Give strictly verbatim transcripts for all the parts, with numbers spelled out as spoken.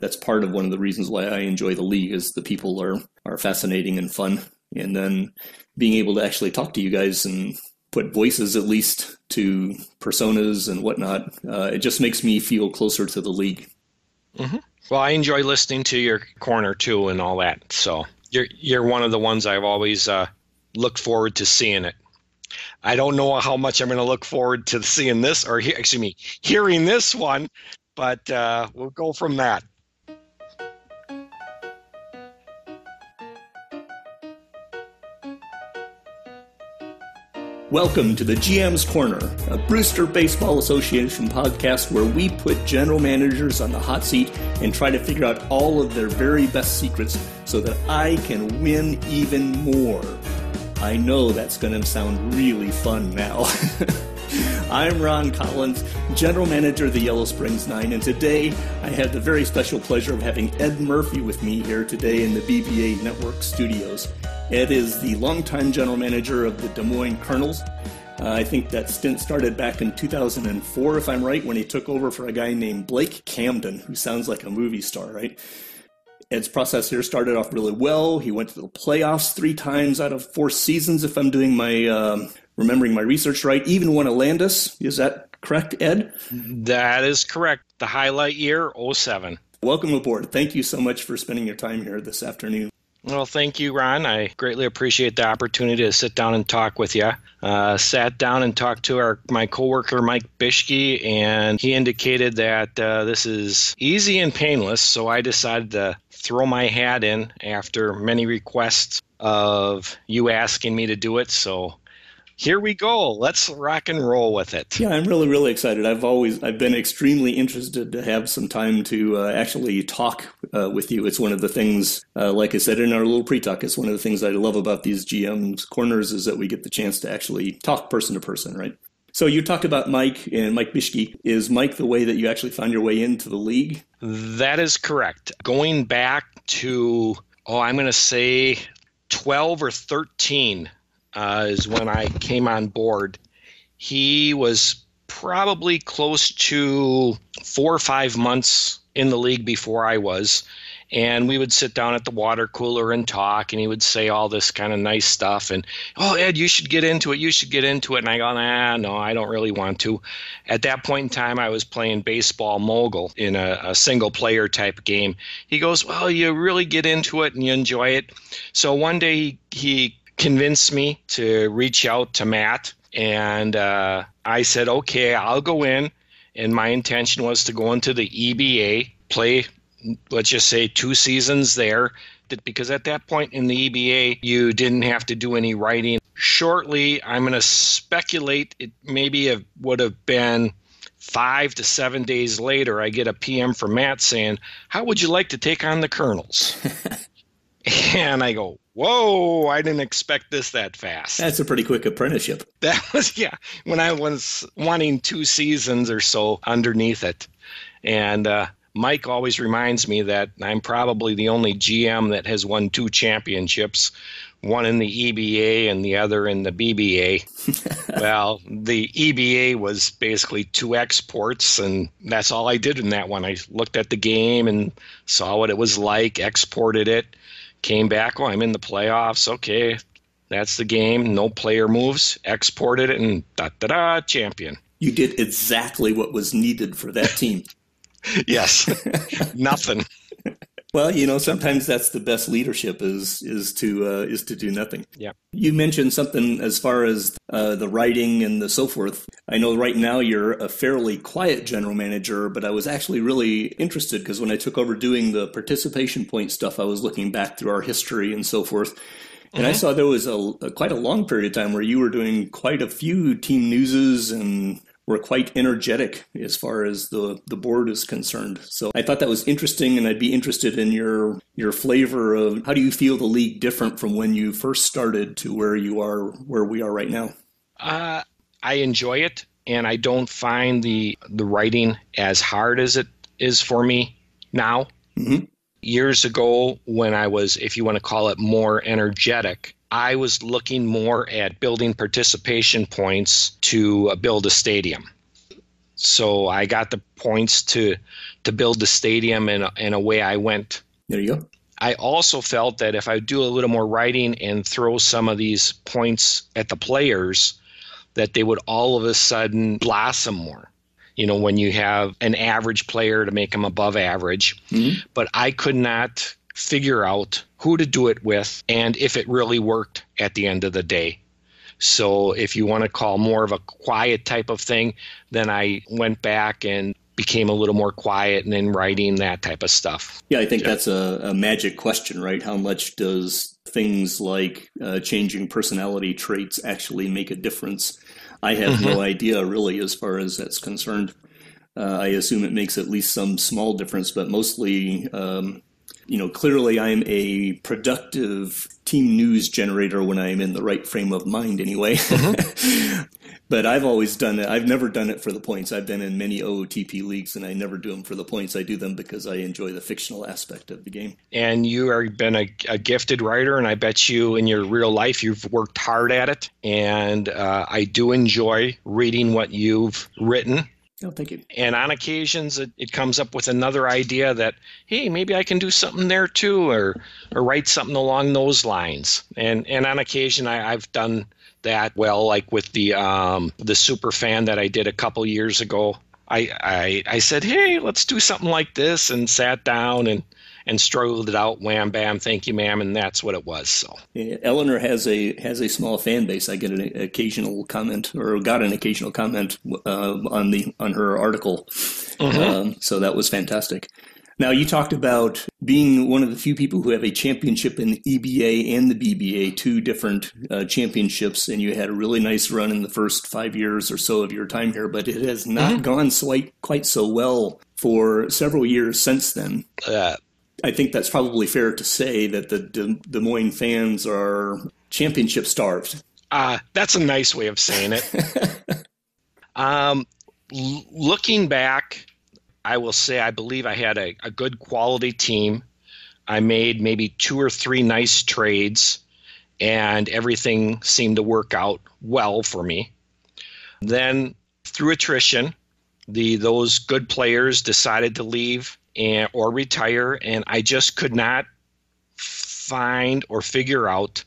that's part of one of the reasons why I enjoy the league, is the people are, are fascinating and fun. And then being able to actually talk to you guys and put voices, at least, to personas and whatnot, uh, it just makes me feel closer to the league. Mm-hmm. Well, I enjoy listening to your corner, too, and all that. So you're, you're one of the ones I've always uh, looked forward to seeing it. I don't know how much I'm going to look forward to seeing this, or he- excuse me, hearing this one, but uh, we'll go from that. Welcome to the G M's Corner, a Brewster Baseball Association podcast where we put general managers on the hot seat and try to figure out all of their very best secrets so that I can win even more. I know that's going to sound really fun now. I'm Ron Collins, General Manager of the Yellow Springs Nine, and today I have the very special pleasure of having Ed Murphy with me here today in the B B A Network Studios. Ed is the longtime general manager of the Des Moines Colonels. Uh, I think that stint started back in two thousand four, if I'm right, when he took over for a guy named Blake Camden, who sounds like a movie star, right? Ed's process here started off really well. He went to the playoffs three times out of four seasons, if I'm doing my um, remembering my research right. Even won a Landis. Is that correct, Ed? That is correct. The highlight year, oh seven. Welcome aboard. Thank you so much for spending your time here this afternoon. Well, thank you, Ron. I greatly appreciate the opportunity to sit down and talk with you. Uh, sat down and talked to our my coworker, Mike Bischke, and he indicated that uh, this is easy and painless, so I decided to throw my hat in after many requests of you asking me to do it, so here we go. Let's rock and roll with it. Yeah, I'm really, really excited. I've always, I've been extremely interested to have some time to uh, actually talk uh, with you. It's one of the things, uh, like I said in our little pre-talk, it's one of the things I love about these G M's corners is that we get the chance to actually talk person to person, right? So you talked about Mike and Mike Bischke. Is Mike the way that you actually found your way into the league? That is correct. Going back to, oh, I'm going to say twelve or thirteen Uh, is when I came on board. He was probably close to four or five months in the league before I was. And we would sit down at the water cooler and talk, and he would say all this kind of nice stuff. And, oh, Ed, you should get into it. You should get into it. And I go, nah, no, I don't really want to. At that point in time, I was playing baseball mogul in a, a single-player type game. He goes, well, you really get into it and you enjoy it. So one day he, he convinced me to reach out to Matt, and uh, I said, okay, I'll go in. And my intention was to go into the E B A, play, let's just say, two seasons there, because at that point in the E B A, you didn't have to do any writing. Shortly, I'm going to speculate, it maybe it would have been five to seven days later, I get a P M from Matt saying, how would you like to take on the Colonels? And I go, whoa, I didn't expect this that fast. That's a pretty quick apprenticeship. That was, yeah, when I was wanting two seasons or so underneath it. And uh, Mike always reminds me that I'm probably the only G M that has won two championships, one in the E B A and the other in the B B A. Well, the E B A was basically two exports, and that's all I did in that one. I looked at the game and saw what it was like, exported it. Came back, oh, I'm in the playoffs. Okay, that's the game. No player moves. Exported it, and da-da-da, champion. You did exactly what was needed for that team. Yes, nothing. Well, you know, sometimes that's the best leadership is is to uh, is to do nothing. Yeah. You mentioned something as far as uh, the writing and the so forth. I know right now you're a fairly quiet general manager, but I was actually really interested because when I took over doing the participation point stuff, I was looking back through our history and so forth. And mm-hmm. I saw there was a, a quite a long period of time where you were doing quite a few team newses and were quite energetic as far as the, the board is concerned. So I thought that was interesting, and I'd be interested in your your flavor of how do you feel the league different from when you first started to where you are, where we are right now? Uh, I enjoy it, and I don't find the the writing as hard as it is for me now. Mm-hmm. Years ago when I was, if you want to call it more energetic, I was looking more at building participation points to build a stadium. So I got the points to to build the stadium, and and away I went. There you go. I also felt that if I do a little more writing and throw some of these points at the players, that they would all of a sudden blossom more. You know, when you have an average player, to make them above average. Mm-hmm. But I could not figure out who to do it with and if it really worked at the end of the day. So if you want to call more of a quiet type of thing, then I went back and became a little more quiet and then writing that type of stuff. Yeah, I think yeah. that's a, a magic question, right? How much does things like uh, changing personality traits actually make a difference? I have mm-hmm. no idea really as far as that's concerned. Uh, I assume it makes at least some small difference, but mostly... Um, You know, clearly I'm a productive team news generator when I'm in the right frame of mind anyway. Mm-hmm. But I've always done it. I've never done it for the points. I've been in many O O T P leagues and I never do them for the points. I do them because I enjoy the fictional aspect of the game. And you are been a, a gifted writer, and I bet you in your real life you've worked hard at it. And uh, I do enjoy reading what you've written. Oh, thank you. And on occasions, it, it comes up with another idea that, hey, maybe I can do something there too, or or write something along those lines. And and on occasion, I, I've done that well, like with the um, the super fan that I did a couple years ago. I, I I said, hey, let's do something like this, and sat down and and struggled it out. Wham, bam, thank you, ma'am, and that's what it was. So yeah, Eleanor has a has a small fan base. I get an occasional comment, or got an occasional comment uh, on the on her article. Mm-hmm. Um, so that was fantastic. Now you talked about being one of the few people who have a championship in the E B A and the B B A, two different uh, championships, and you had a really nice run in the first five years or so of your time here, but it has not mm-hmm. gone so, quite so well for several years since then. Uh, I think that's probably fair to say that the De- Des Moines fans are championship starved. Uh, that's a nice way of saying it. um, l- looking back, I will say I believe I had a, a good quality team. I made maybe two or three nice trades, and everything seemed to work out well for me. Then through attrition, the those good players decided to leave and or retire, and I just could not find or figure out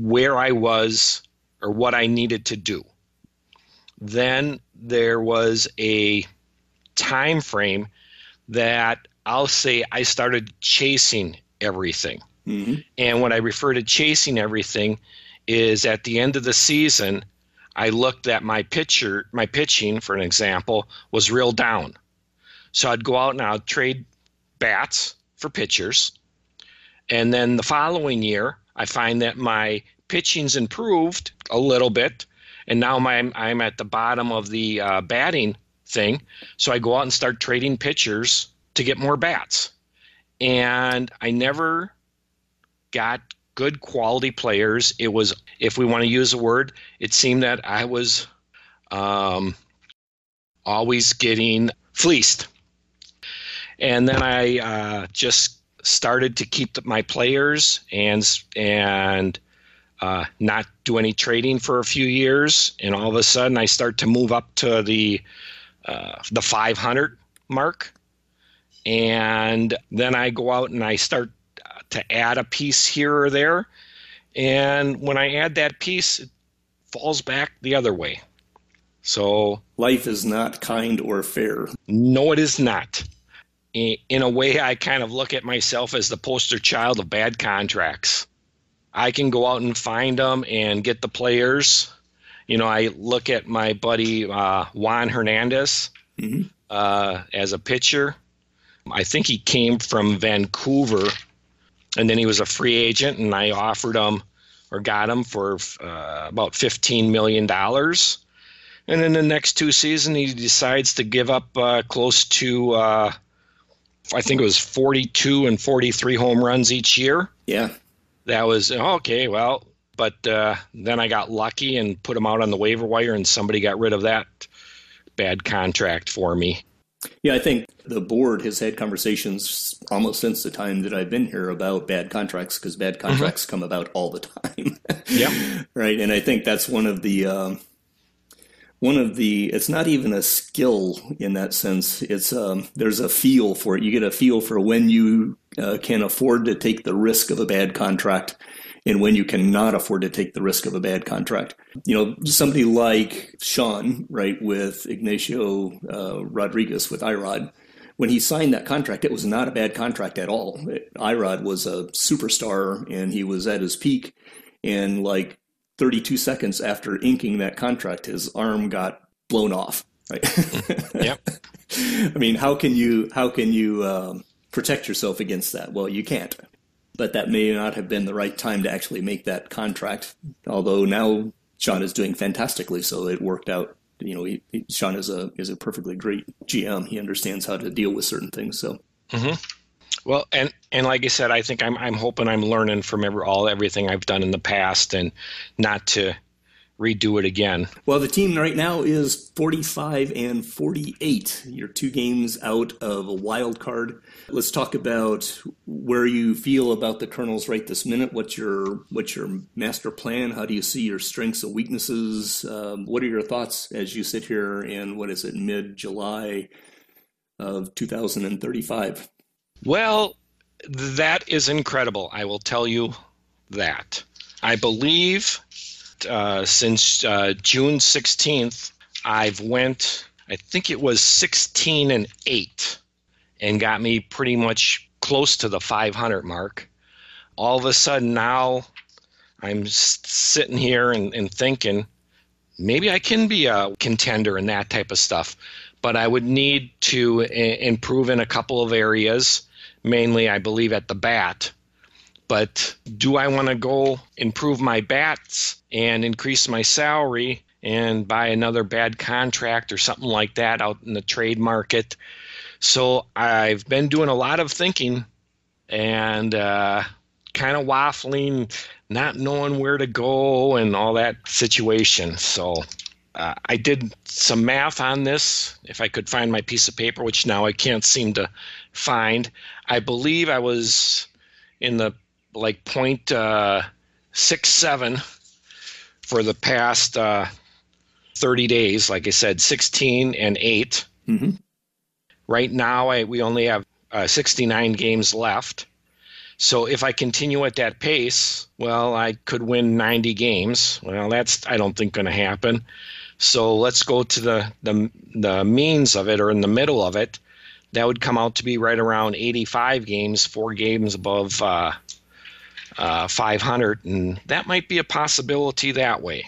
where I was or what I needed to do. Then there was a time frame that I'll say I started chasing everything. Mm-hmm. And when I refer to chasing everything is at the end of the season, I looked at my pitcher, my pitching, for an example, was real down. So I'd go out and I'd trade bats for pitchers. And then the following year, I find that my pitching's improved a little bit. And now my, I'm at the bottom of the uh, batting thing. So I go out and start trading pitchers to get more bats. And I never got good quality players. It was, if we want to use a word, it seemed that I was um, always getting fleeced. And then I uh, just started to keep the, my players and and uh, not do any trading for a few years. And all of a sudden, I start to move up to the uh, the five hundred mark. And then I go out and I start to add a piece here or there. And when I add that piece, it falls back the other way. So life is not kind or fair. No, it is not. In a way, I kind of look at myself as the poster child of bad contracts. I can go out and find them and get the players. You know, I look at my buddy uh, Juan Hernandez mm-hmm. uh, as a pitcher. I think he came from Vancouver, and then he was a free agent, and I offered him or got him for uh, about fifteen million dollars. And in the next two seasons, he decides to give up uh, close to uh, – I think it was forty-two and forty-three home runs each year. Yeah. That was, okay, well, but uh, then I got lucky and put him out on the waiver wire, and somebody got rid of that bad contract for me. Yeah, I think the board has had conversations almost since the time that I've been here about bad contracts, because bad contracts mm-hmm. come about all the time. Yeah. Right, and I think that's one of the um, – one of the, it's not even a skill in that sense. It's um, there's a feel for it. You get a feel for when you uh, can afford to take the risk of a bad contract and when you cannot afford to take the risk of a bad contract. You know, somebody like Sean, right, with Ignacio uh, Rodriguez, with I R O D, when he signed that contract, it was not a bad contract at all. I R O D was a superstar and he was at his peak. And like thirty-two seconds after inking that contract, his arm got blown off. Right? Yep. I mean, how can you, how can you um, protect yourself against that? Well, you can't. But that may not have been the right time to actually make that contract. Although now Sean is doing fantastically, so it worked out. You know, he, he, Sean is a is a perfectly great G M. He understands how to deal with certain things. So, mm-hmm. Well, and and like I said, I think I'm I'm hoping I'm learning from every, all everything I've done in the past and not to redo it again. Well, the team right now is forty-five and forty-eight. You're two games out of a wild card. Let's talk about where you feel about the Colonels right this minute. What's your what's your master plan? How do you see your strengths and weaknesses? Um, what are your thoughts as you sit here in, what is it, mid-July of two thousand thirty-five? Well, that is incredible. I will tell you that. I believe... Uh, since uh, June sixteenth, I've went, I think it was sixteen and eight, and got me pretty much close to the five hundred mark. All of a sudden now I'm sitting here and, and thinking maybe I can be a contender and that type of stuff, but I would need to i- improve in a couple of areas, mainly I believe at the bat. But do I want to go improve my bats and increase my salary and buy another bad contract or something like that out in the trade market? So I've been doing a lot of thinking and uh, kind of waffling, not knowing where to go and all that situation. So uh, I did some math on this, if I could find my piece of paper, which now I can't seem to find. I believe I was in the like point uh, six seven for the past uh, thirty days. Like I said, sixteen and eight. Mm-hmm. Right now, I we only have uh, sixty nine games left. So if I continue at that pace, well, I could win ninety games. Well, that's I don't think going to happen. So let's go to the the the means of it, or in the middle of it. That would come out to be right around eighty five games, four games above. Uh, Uh, five hundred, and that might be a possibility that way.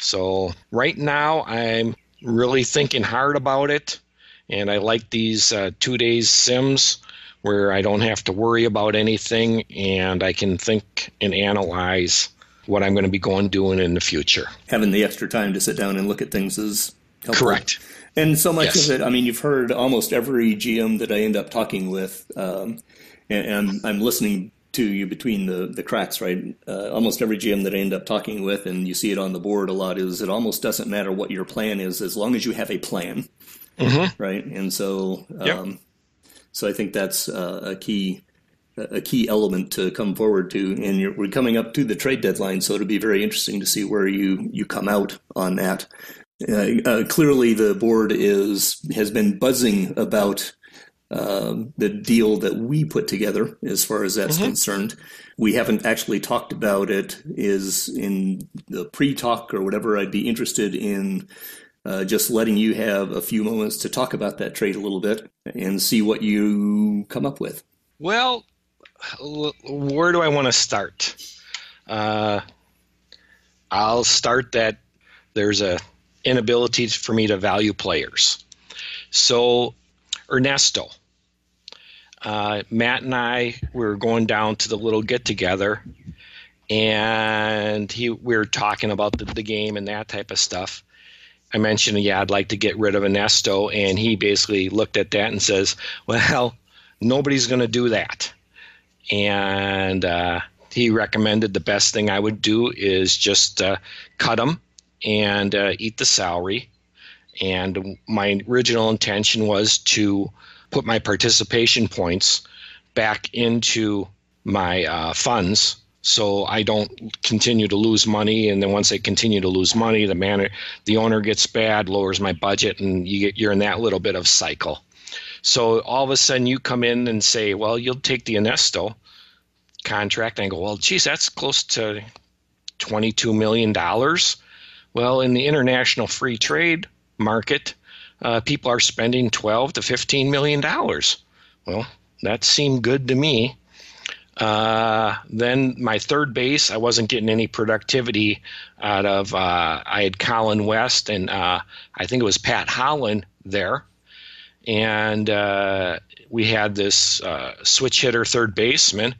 So right now I'm really thinking hard about it, and I like these uh, two days sims where I don't have to worry about anything and I can think and analyze what I'm going to be going doing in the future. Having the extra time to sit down and look at things is helpful. Correct. And so much yes. of it, I mean, you've heard almost every G M that I end up talking with, um, and, and I'm, I'm listening to you between the, the cracks, right? Uh, almost every G M that I end up talking with, and you see it on the board a lot, is it almost doesn't matter what your plan is as long as you have a plan, mm-hmm. right? And so, um, yep. so I think that's uh, a key a key element to come forward to. And you're, we're coming up to the trade deadline, so it'll be very interesting to see where you, you come out on that. Uh, uh, clearly, the board is has been buzzing about Uh, the deal that we put together, as far as that's mm-hmm. concerned. We haven't actually talked about it. Is in the pre-talk or whatever, I'd be interested in uh, just letting you have a few moments to talk about that trade a little bit and see what you come up with. Well, where do I want to start? Uh, I'll start that there's a inability for me to value players. So Ernesto. Uh, Matt and I we were going down to the little get-together, and he we were talking about the, the game and that type of stuff. I mentioned, yeah, I'd like to get rid of Ernesto, and he basically looked at that and says, well, nobody's going to do that. And uh, he recommended the best thing I would do is just uh, cut him and uh, eat the salary. And my original intention was to put my participation points back into my uh, funds so I don't continue to lose money. And then once I continue to lose money, the man, the owner gets bad, lowers my budget, and you get, you're in that little bit of cycle. So all of a sudden you come in and say, well, you'll take the Onesto contract. And I go, well, geez, that's close to twenty-two million dollars. Well, in the international free trade market, uh, people are spending twelve to fifteen million dollars. Well, that seemed good to me. Uh, then my third base, I wasn't getting any productivity out of, uh, I had Colin West and uh, I think it was Pat Holland there. And uh, we had this uh, switch hitter third baseman.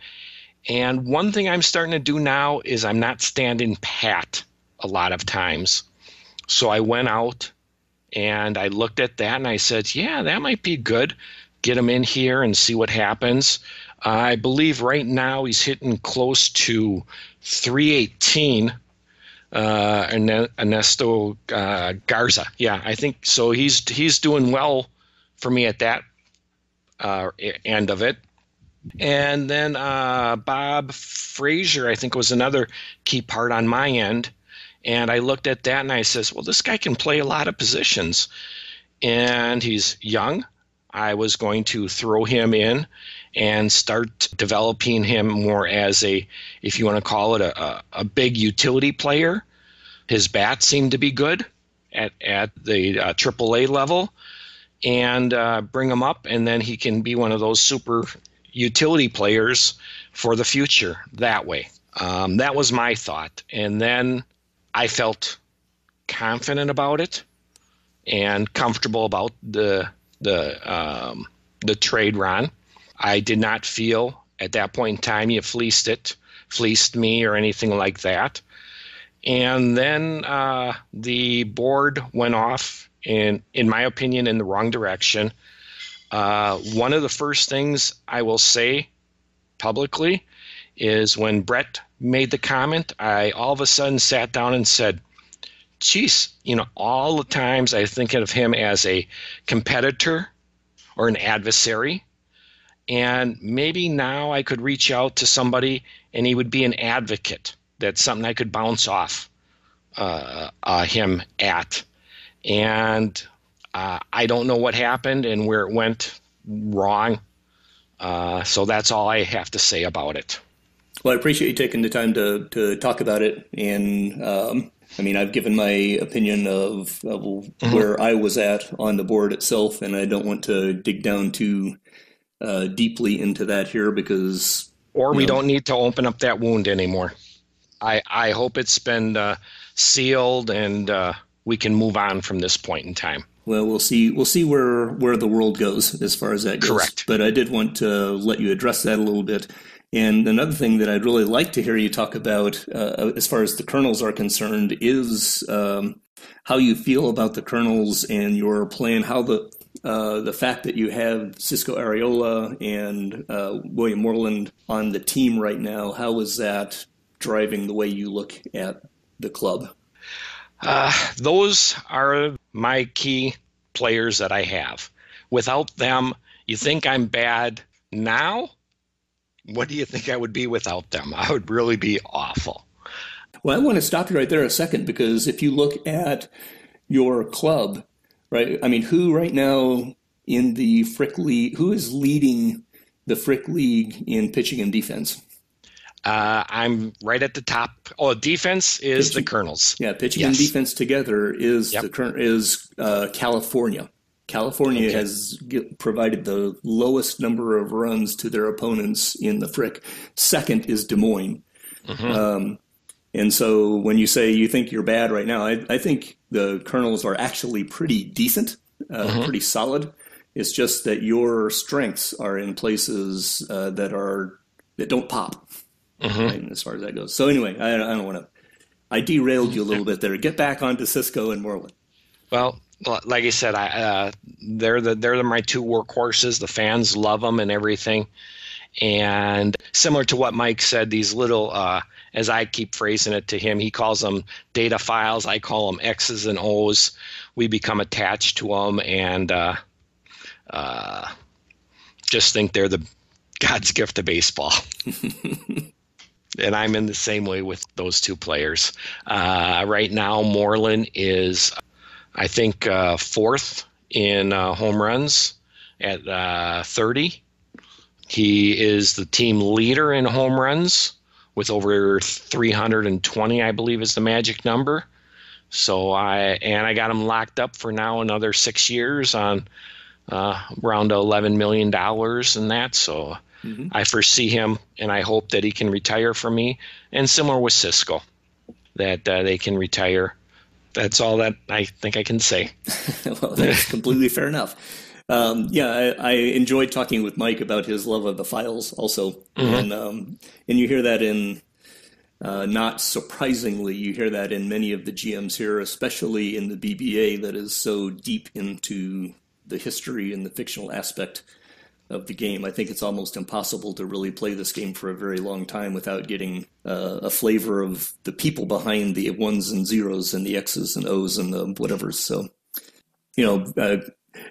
And one thing I'm starting to do now is I'm not standing pat a lot of times. So I went out and I looked at that and I said, yeah, that might be good. Get him in here and see what happens. Uh, I believe right now he's hitting close to three eighteen, uh, Ernesto uh, Garza. Yeah, I think so. He's he's doing well for me at that uh, end of it. And then uh, Bob Frazier, I think, was another key part on my end. And I looked at that and I says, well, this guy can play a lot of positions. And he's young. I was going to throw him in and start developing him more as a, if you want to call it, a, a, a big utility player. His bat seemed to be good at, at the uh, triple A level. And uh, bring him up, and then he can be one of those super utility players for the future that way. Um, that was my thought. And then I felt confident about it and comfortable about the the um, the trade, Ron. I did not feel at that point in time you fleeced it, fleeced me or anything like that. And then uh, the board went off, in in my opinion, in the wrong direction. Uh, one of the first things I will say publicly is when Brett made the comment, I all of a sudden sat down and said, geez, you know, all the times I think of him as a competitor or an adversary, and maybe now I could reach out to somebody and he would be an advocate. That's something I could bounce off uh, uh, him at. And uh, I don't know what happened and where it went wrong. Uh, so that's all I have to say about it. Well, I appreciate you taking the time to, to talk about it. And um, I mean, I've given my opinion of, of mm-hmm. where I was at on the board itself, and I don't want to dig down too uh, deeply into that here because... Or we you know, don't need to open up that wound anymore. I, I hope it's been uh, sealed and... Uh, we can move on from this point in time. Well, we'll see. We'll see where, where the world goes as far as that goes. Correct. But I did want to let you address that a little bit. And another thing that I'd really like to hear you talk about, uh, as far as the Colonels are concerned, is um, how you feel about the Colonels and your plan. How the uh, the fact that you have Cisco Ariola and uh, William Moreland on the team right now, how is that driving the way you look at the club? Uh, those are my key players that I have. Without them, you think I'm bad now? What do you think I would be without them? I would really be awful. Well, I want to stop you right there a second, because if you look at your club, right? I mean, who right now in the Frick League, who is leading the Frick League in pitching and defense? Uh, I'm right at the top. Oh, defense is pitching, the Colonels. Yeah, pitching yes. and defense together is yep. the current is uh, California. California okay. has get, provided the lowest number of runs to their opponents in the Frick. Second is Des Moines. Mm-hmm. Um, and so when you say you think you're bad right now, I, I think the Colonels are actually pretty decent, uh, mm-hmm. pretty solid. It's just that your strengths are in places uh, that are that don't pop. Mm-hmm. Right, as far as that goes. So anyway, I, I don't want to. I derailed you a little bit there. Get back onto Cisco and Moreland. Well, like I said, I, uh, they're the they're my two workhorses. The fans love them and everything. And similar to what Mike said, these little, uh, as I keep phrasing it to him, he calls them data files. I call them X's and O's. We become attached to them and uh, uh, just think they're the God's gift to baseball. And I'm in the same way with those two players. Uh, right now, Moreland is, I think, uh, fourth in uh, home runs at uh, thirty. He is the team leader in home runs with over three hundred twenty, I believe, is the magic number. So I and I got him locked up for now another six years on uh, around eleven million dollars and that. So mm-hmm. I foresee him, and I hope that he can retire from me. And similar with Cisco, that uh, they can retire. That's all that I think I can say. Well, that's completely fair enough. Um, yeah, I, I enjoyed talking with Mike about his love of the files also. Mm-hmm. And um, and you hear that in, uh, not surprisingly, you hear that in many of the G Ms here, especially in the B B A that is so deep into the history and the fictional aspect of the game. I think it's almost impossible to really play this game for a very long time without getting uh, a flavor of the people behind the ones and zeros and the X's and O's and the whatever. So, you know, uh,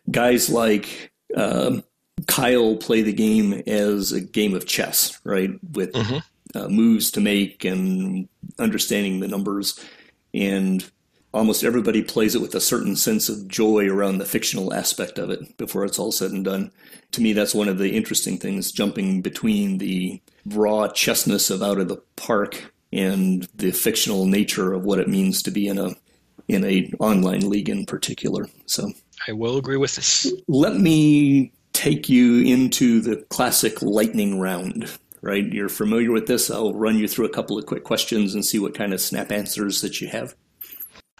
guys like uh, Kyle play the game as a game of chess, right? With mm-hmm. uh, moves to make and understanding the numbers. And almost everybody plays it with a certain sense of joy around the fictional aspect of it before it's all said and done. To me, that's one of the interesting things, jumping between the raw chessness of Out of the Park and the fictional nature of what it means to be in a in a online league in particular. So I will agree with this. Let me take you into the classic lightning round, right? You're familiar with this. I'll run you through a couple of quick questions and see what kind of snap answers that you have.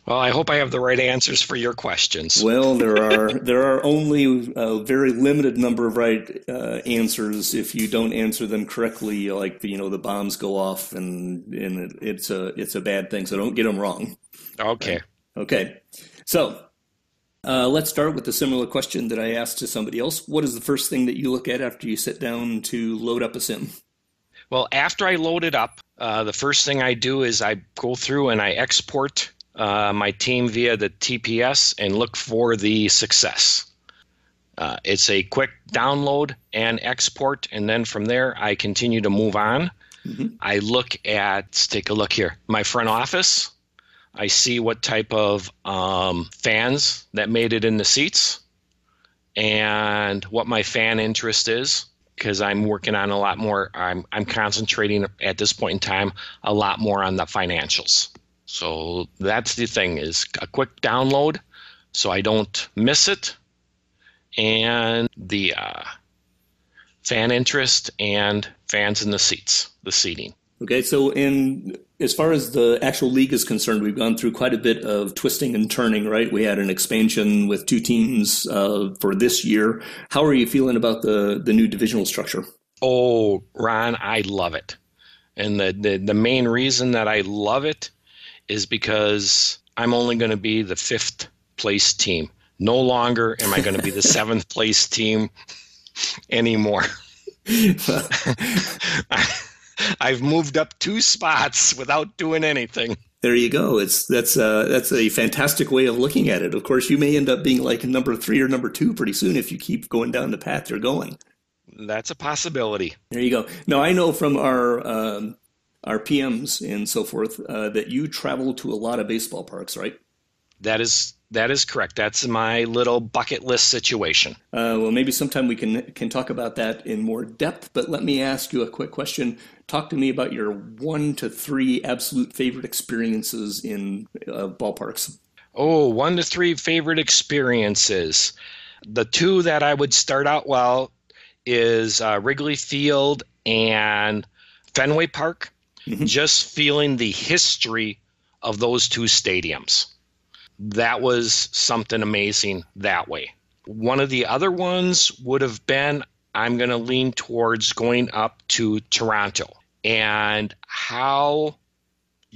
Well, I hope I have the right answers for your questions. Well, there are there are only a very limited number of right uh, answers. If you don't answer them correctly, like the, you know, the bombs go off, and and it's a it's a bad thing. So don't get them wrong. Okay. Right? Okay. So uh, let's start with a similar question that I asked to somebody else. What is the first thing that you look at after you sit down to load up a sim? Well, after I load it up, uh, the first thing I do is I go through and I export Uh, my team via the T P S and look for the success. Uh, it's a quick download and export, and then from there I continue to move on. Mm-hmm. I look at, let's take a look here, my front office. I see what type of um, fans that made it in the seats and what my fan interest is, because I'm working on a lot more. I'm I'm concentrating at this point in time a lot more on the financials. So that's the thing, is a quick download so I don't miss it, and the uh, fan interest and fans in the seats, the seating. Okay, so in as far as the actual league is concerned, we've gone through quite a bit of twisting and turning, right? We had an expansion with two teams uh, for this year. How are you feeling about the, the new divisional structure? Oh, Ron, I love it. And the, the, the main reason that I love it is because I'm only going to be the fifth place team. No longer am I going to be the seventh place team anymore. I, I've moved up two spots without doing anything. There you go. It's that's uh, that's a fantastic way of looking at it. Of course, you may end up being like number three or number two pretty soon if you keep going down the path you're going. That's a possibility. There you go. Now, I know from our um, our P Ms and so forth, uh, that you travel to a lot of baseball parks, right? That is that is correct. That's my little bucket list situation. Uh, well, maybe sometime we can can talk about that in more depth, but let me ask you a quick question. Talk to me about your one to three absolute favorite experiences in uh, ballparks. Oh, one to three favorite experiences. The two that I would start out well is uh, Wrigley Field and Fenway Park. Mm-hmm. Just feeling the history of those two stadiums. That was something amazing that way. One of the other ones would have been, I'm going to lean towards going up to Toronto and how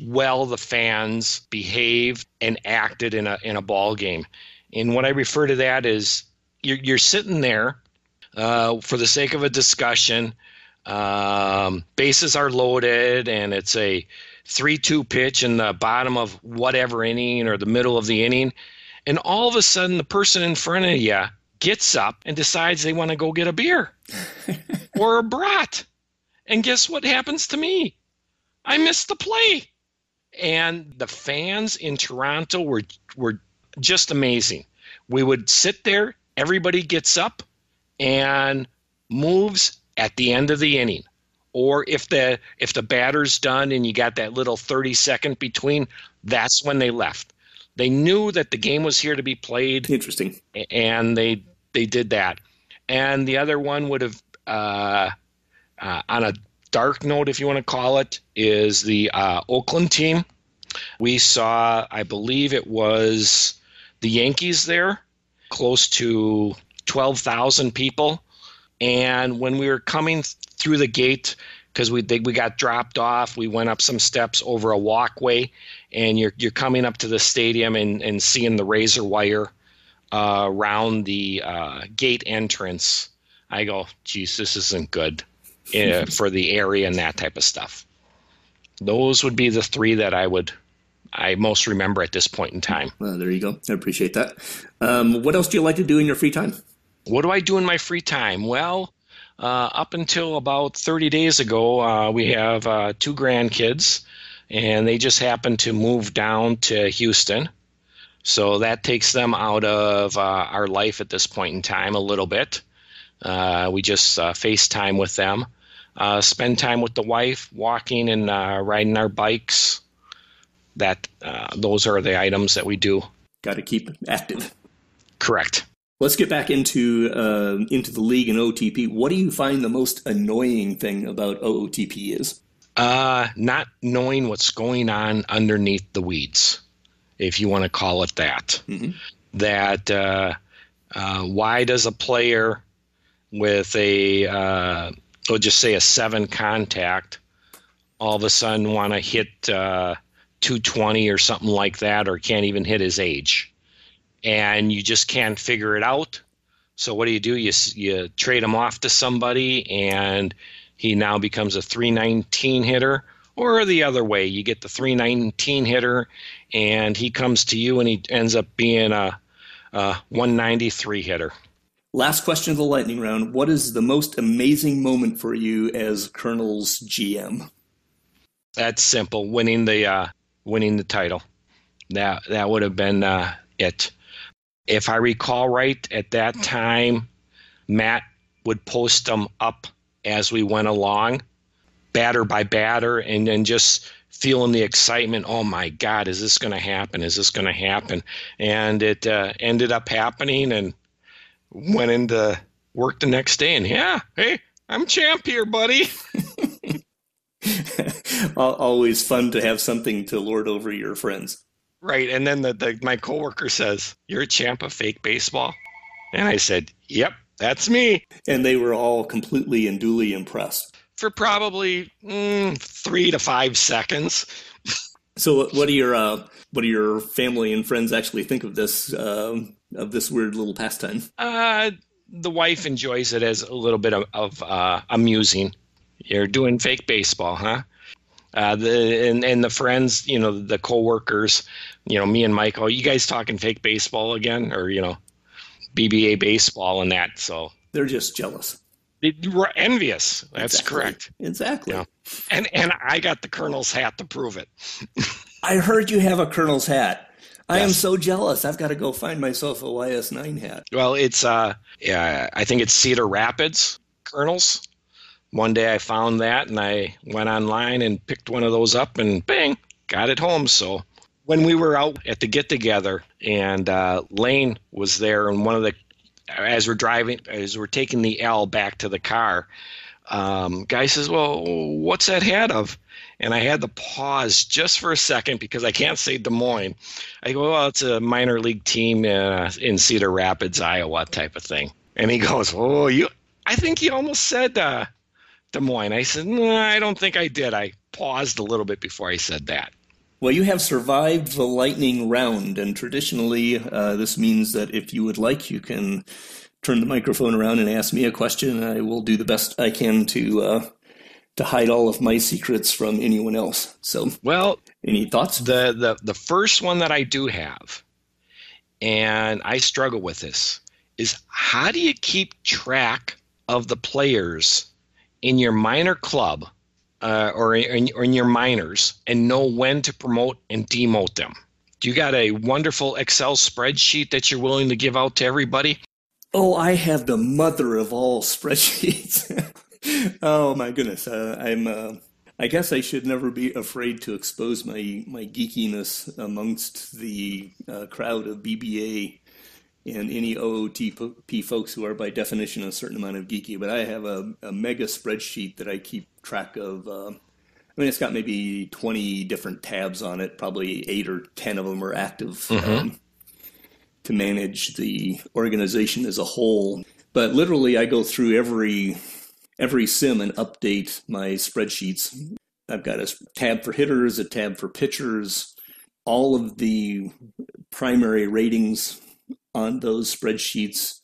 well the fans behaved and acted in a in a ball game. And what I refer to that is you're, you're sitting there uh, for the sake of a discussion. Um, bases are loaded, and it's a three two pitch in the bottom of whatever inning or the middle of the inning. And all of a sudden, the person in front of you gets up and decides they want to go get a beer or a brat. And guess what happens to me? I missed the play. And the fans in Toronto were were just amazing. We would sit there, everybody gets up and moves at the end of the inning. Or if the if the batter's done and you got that little thirty second between, that's when they left. They knew that the game was here to be played. Interesting. And they they did that. And the other one would have, uh, uh, on a dark note, if you want to call it, is the uh, Oakland team. We saw, I believe it was the Yankees there, close to twelve thousand people. And when we were coming through the gate, because we they, we got dropped off, we went up some steps over a walkway, and you're you're coming up to the stadium and, and seeing the razor wire uh, around the uh, gate entrance. I go, geez, this isn't good uh, for the area and that type of stuff. Those would be the three that I would I most remember at this point in time. Well, there you go. I appreciate that. Um, what else do you like to do in your free time? What do I do in my free time? Well, uh, up until about thirty days ago, uh, we have uh, two grandkids, and they just happened to move down to Houston. So that takes them out of uh, our life at this point in time a little bit. Uh, we just uh, FaceTime with them, uh, spend time with the wife, walking and uh, riding our bikes. That uh, those are the items that we do. Got to keep active. Correct. Let's get back into uh, into the league and O O T P. What do you find the most annoying thing about O O T P is? Uh, not knowing what's going on underneath the weeds, if you want to call it that. Mm-hmm. That uh, uh, why does a player with a, uh, we'll just say a seven contact, all of a sudden want to hit uh, two twenty or something like that, or can't even hit his age? And you just can't figure it out. So what do you do? You you trade him off to somebody, and he now becomes a three nineteen hitter. Or the other way, you get the three nineteen hitter, and he comes to you, and he ends up being a, a one ninety-three hitter. Last question of the lightning round. What is the most amazing moment for you as Colonel's G M? That's simple. Winning the uh, winning the title. That that would have been uh, it. If I recall right, at that time, Matt would post them up as we went along, batter by batter, and then just feeling the excitement. Oh, my God, is this going to happen? Is this going to happen? And it uh, ended up happening, and went into work the next day, and, yeah, hey, I'm champ here, buddy. Always fun to have something to lord over your friends. Right, and then the, the my coworker says, "You're a champ of fake baseball," and I said, "Yep, that's me." And they were all completely and duly impressed for probably mm, three to five seconds. So, what do your uh, what do your family and friends actually think of this uh, of this weird little pastime? Uh, the wife enjoys it as a little bit of, of uh, amusing. You're doing fake baseball, huh? Uh, the and, and the friends, you know, the coworkers, you know, me and Mike, oh, you guys talking fake baseball again, or, you know, B B A baseball and that. So they're just jealous. They were envious. That's exactly. Correct. Exactly. Yeah. And and I got the Colonel's hat to prove it. I heard you have a Colonel's hat. I yes. am so jealous. I've got to go find myself a Y S nine hat. Well, it's uh, yeah, I think it's Cedar Rapids Colonels. One day I found that, and I went online and picked one of those up, and bang, got it home. So when we were out at the get-together, and uh, Lane was there, and one of the as we're driving, as we're taking the L back to the car, um, guy says, "Well, what's that hat of?" And I had to pause just for a second because I can't say Des Moines. I go, "Well, it's a minor league team uh, in Cedar Rapids, Iowa," type of thing. And he goes, "Oh, you!" I think he almost said. Uh, Des Moines. I said, no, nah, I don't think I did. I paused a little bit before I said that. Well, you have survived the lightning round, and traditionally uh, this means that if you would like, you can turn the microphone around and ask me a question. I will do the best I can to uh, to hide all of my secrets from anyone else. So, well, any thoughts? The, the, the first one that I do have, and I struggle with this, is how do you keep track of the players in your minor club uh, or, in, or in your minors and know when to promote and demote them. Do you got a wonderful Excel spreadsheet that you're willing to give out to everybody? Oh, I have the mother of all spreadsheets. Oh, my goodness. Uh, I'm, uh, I guess I should never be afraid to expose my, my geekiness amongst the uh, crowd of B B A and any O O T P folks who are by definition a certain amount of geeky. But I have a, a mega spreadsheet that I keep track of. Uh, I mean, it's got maybe twenty different tabs on it. Probably eight or ten of them are active. Mm-hmm. um, to manage the organization as a whole. But literally, I go through every every sim and update my spreadsheets. I've got a tab for hitters, a tab for pitchers, all of the primary ratings on those spreadsheets.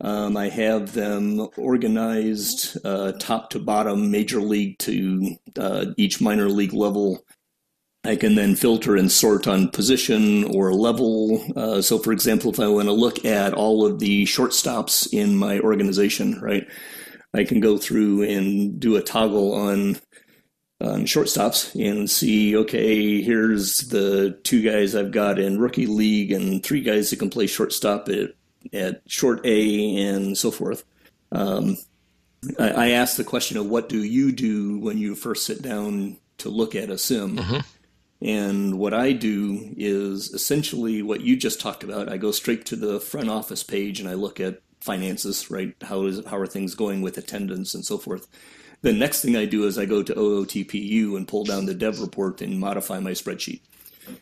Um, I have them organized uh, top to bottom, major league to uh, each minor league level. I can then filter and sort on position or level. Uh, so, for example, if I want to look at all of the shortstops in my organization, right, I can go through and do a toggle on, on shortstops and see, okay, here's the two guys I've got in rookie league and three guys that can play shortstop at, at short A and so forth. Um, I, I asked the question of what do you do when you first sit down to look at a sim? Uh-huh. And what I do is essentially what you just talked about. I go straight to the front office page and I look at finances, right? How is how are things going with attendance and so forth? The next thing I do is I go to O O T P U and pull down the dev report and modify my spreadsheet.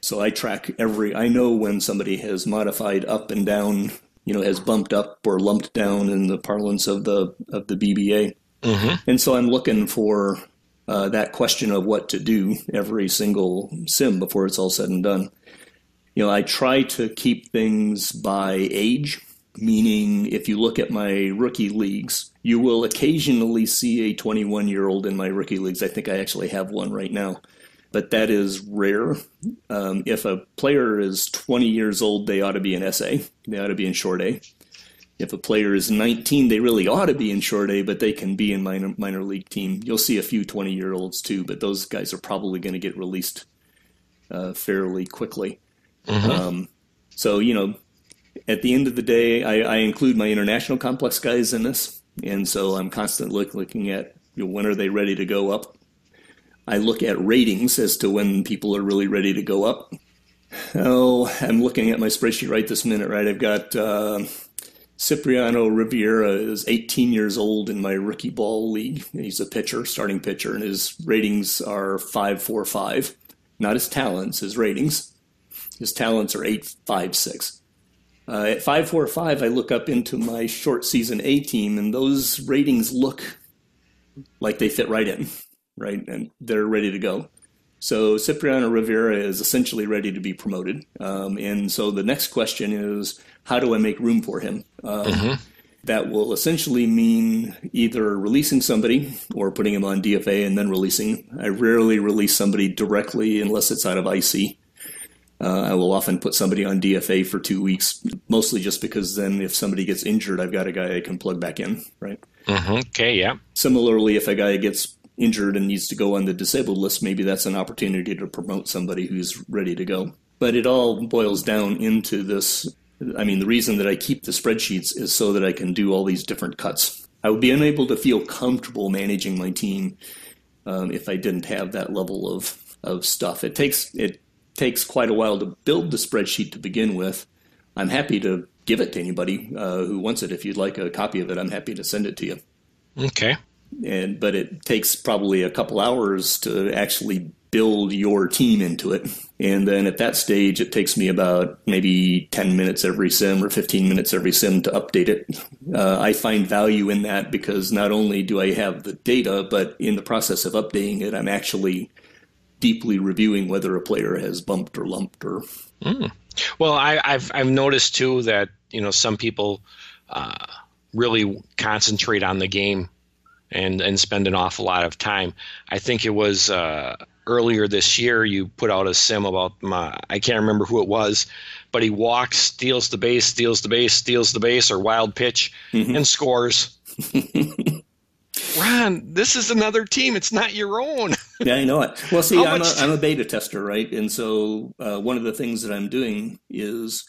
So I track every, I know when somebody has modified up and down, you know, has bumped up or lumped down in the parlance of the, of the B B A. Mm-hmm. And so I'm looking for Uh, that question of what to do every single sim before it's all said and done. You know, I try to keep things by age, meaning if you look at my rookie leagues, you will occasionally see a twenty-one-year-old in my rookie leagues. I think I actually have one right now, but that is rare. Um, if a player is twenty years old, they ought to be in S A. They ought to be in short A. If a player is nineteen, they really ought to be in short A, but they can be in minor, minor league team. You'll see a few twenty-year-olds too, but those guys are probably going to get released uh, fairly quickly. Mm-hmm. Um, so, you know, at the end of the day, I, I include my international complex guys in this, and so I'm constantly look, looking at, you know, when are they ready to go up. I look at ratings as to when people are really ready to go up. Oh, I'm looking at my spreadsheet right this minute, right? I've got... Uh, Cipriano Rivera is eighteen years old in my rookie ball league. He's a pitcher, starting pitcher, and his ratings are five four five. Not his talents, his ratings. His talents are eight five six. Uh, at five four five, I look up into my short season A team, and those ratings look like they fit right in, right? And they're ready to go. So Cipriano Rivera is essentially ready to be promoted. Um, and so the next question is, how do I make room for him? Um, mm-hmm. That will essentially mean either releasing somebody or putting him on D F A and then releasing. I rarely release somebody directly unless it's out of I C. Uh, I will often put somebody on D F A for two weeks, mostly just because then if somebody gets injured, I've got a guy I can plug back in, right? Mm-hmm. Okay, yeah. Similarly, if a guy gets injured and needs to go on the disabled list, maybe that's an opportunity to promote somebody who's ready to go. But it all boils down into this. I mean, the reason that I keep the spreadsheets is so that I can do all these different cuts. I would be unable to feel comfortable managing my team um, if I didn't have that level of, of stuff. It takes it takes quite a while to build the spreadsheet to begin with. I'm happy to give it to anybody uh, who wants it. If you'd like a copy of it, I'm happy to send it to you. Okay. And but it takes probably a couple hours to actually build your team into it. And then at that stage, it takes me about maybe ten minutes every sim or fifteen minutes every sim to update it. Uh, I find value in that because not only do I have the data, but in the process of updating it, I'm actually deeply reviewing whether a player has bumped or lumped or. Mm. Well, I, I've, I've noticed too that, you know, some people uh, really concentrate on the game and, and spend an awful lot of time. I think it was, uh, earlier this year, you put out a sim about my, I can't remember who it was, but he walks, steals the base, steals the base, steals the base, or wild pitch, mm-hmm. and scores. Ron, this is another team. It's not your own. Yeah, I know it. Well, see, I'm a, I'm a beta tester, right? And so uh, one of the things that I'm doing is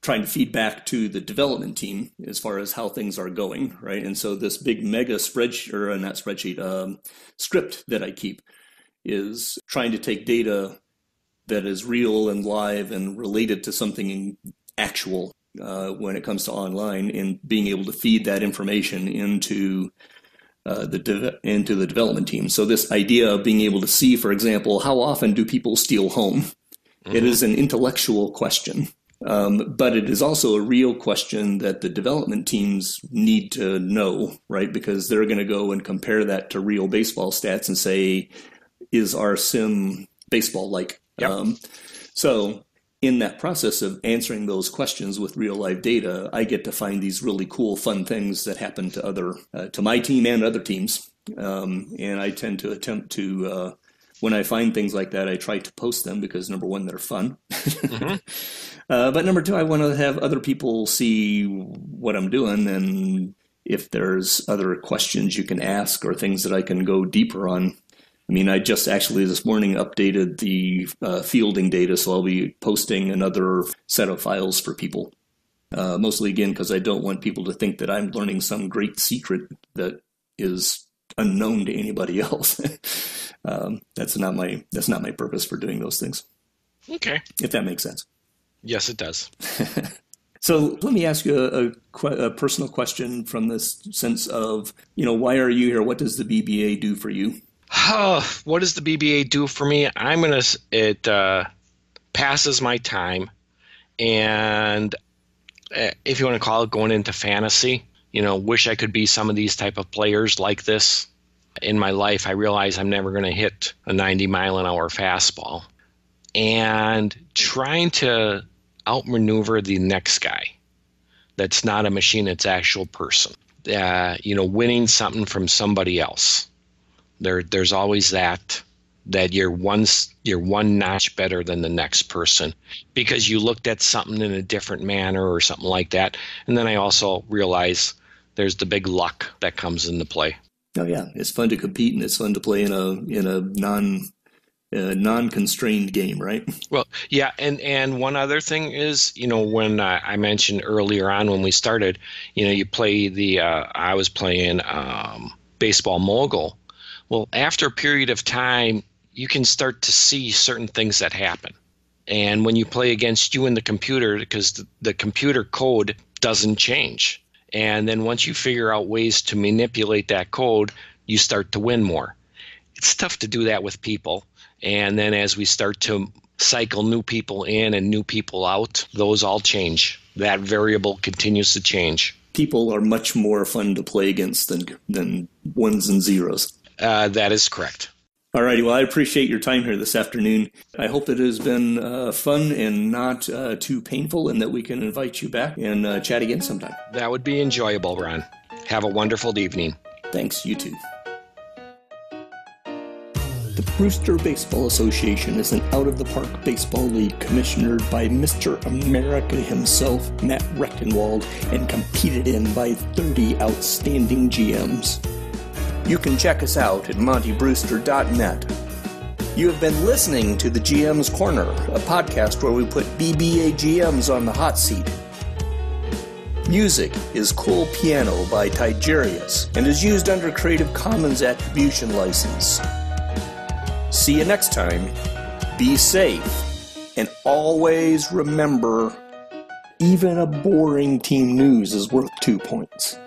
trying to feed back to the development team as far as how things are going, right? And so this big mega spreadsheet, or not spreadsheet, um, script that I keep is trying to take data that is real and live and related to something actual uh, when it comes to online, and being able to feed that information into uh, the de- into the development team. So this idea of being able to see, for example, how often do people steal home? Mm-hmm. It is an intellectual question. Um, but it is also a real question that the development teams need to know, right? Because they're going to go and compare that to real baseball stats and say, is our sim baseball-like? Yep. Um, so in that process of answering those questions with real-life data, I get to find these really cool, fun things that happen to other, uh, to my team and other teams. Um, and I tend to attempt to, uh, when I find things like that, I try to post them because, number one, they're fun. Mm-hmm. Uh, but number two, I want to have other people see what I'm doing, and if there's other questions you can ask or things that I can go deeper on. I mean, I just actually this morning updated the uh, fielding data, so I'll be posting another set of files for people. Uh, mostly, again, because I don't want people to think that I'm learning some great secret that is unknown to anybody else. um, that's not my that's not my purpose for doing those things. Okay. If that makes sense. Yes, it does. So let me ask you a, a, a personal question from this sense of, you know, why are you here? What does the B B A do for you? Oh, what does the B B A do for me? I'm going to, it uh, passes my time. And uh, if you want to call it going into fantasy, you know, wish I could be some of these type of players like this in my life. I realize I'm never going to hit a ninety mile an hour fastball. And trying to outmaneuver the next guy that's not a machine, it's actual person, uh, you know, winning something from somebody else. There, there's always that, that you're one, you're one notch better than the next person because you looked at something in a different manner or something like that. And then I also realize there's the big luck that comes into play. Oh yeah. It's fun to compete and it's fun to play in a, in a non A non-constrained game, right? Well, yeah, and, and one other thing is, you know, when uh, I mentioned earlier on when we started, you know, you play the, uh, I was playing um, Baseball Mogul. Well, after a period of time, you can start to see certain things that happen. And when you play against you and the computer, because the, the computer code doesn't change. And then once you figure out ways to manipulate that code, you start to win more. It's tough to do that with people. And then as we start to cycle new people in and new people out, those all change. That variable continues to change. People are much more fun to play against than than ones and zeros. Uh, that is correct. All righty. Well, I appreciate your time here this afternoon. I hope it has been uh, fun and not uh, too painful, and that we can invite you back and uh, chat again sometime. That would be enjoyable, Ron. Have a wonderful evening. Thanks. You too. The Brewster Baseball Association is an out-of-the-park baseball league commissionered by Mister America himself, Matt Reckenwald, and competed in by thirty outstanding G Ms. You can check us out at monty brewster dot net. You have been listening to the G M's Corner, a podcast where we put B B A G Ms on the hot seat. Music is Cool Piano by Tijerius and is used under Creative Commons Attribution License. See you next time, be safe, and always remember, even a boring team news is worth two points.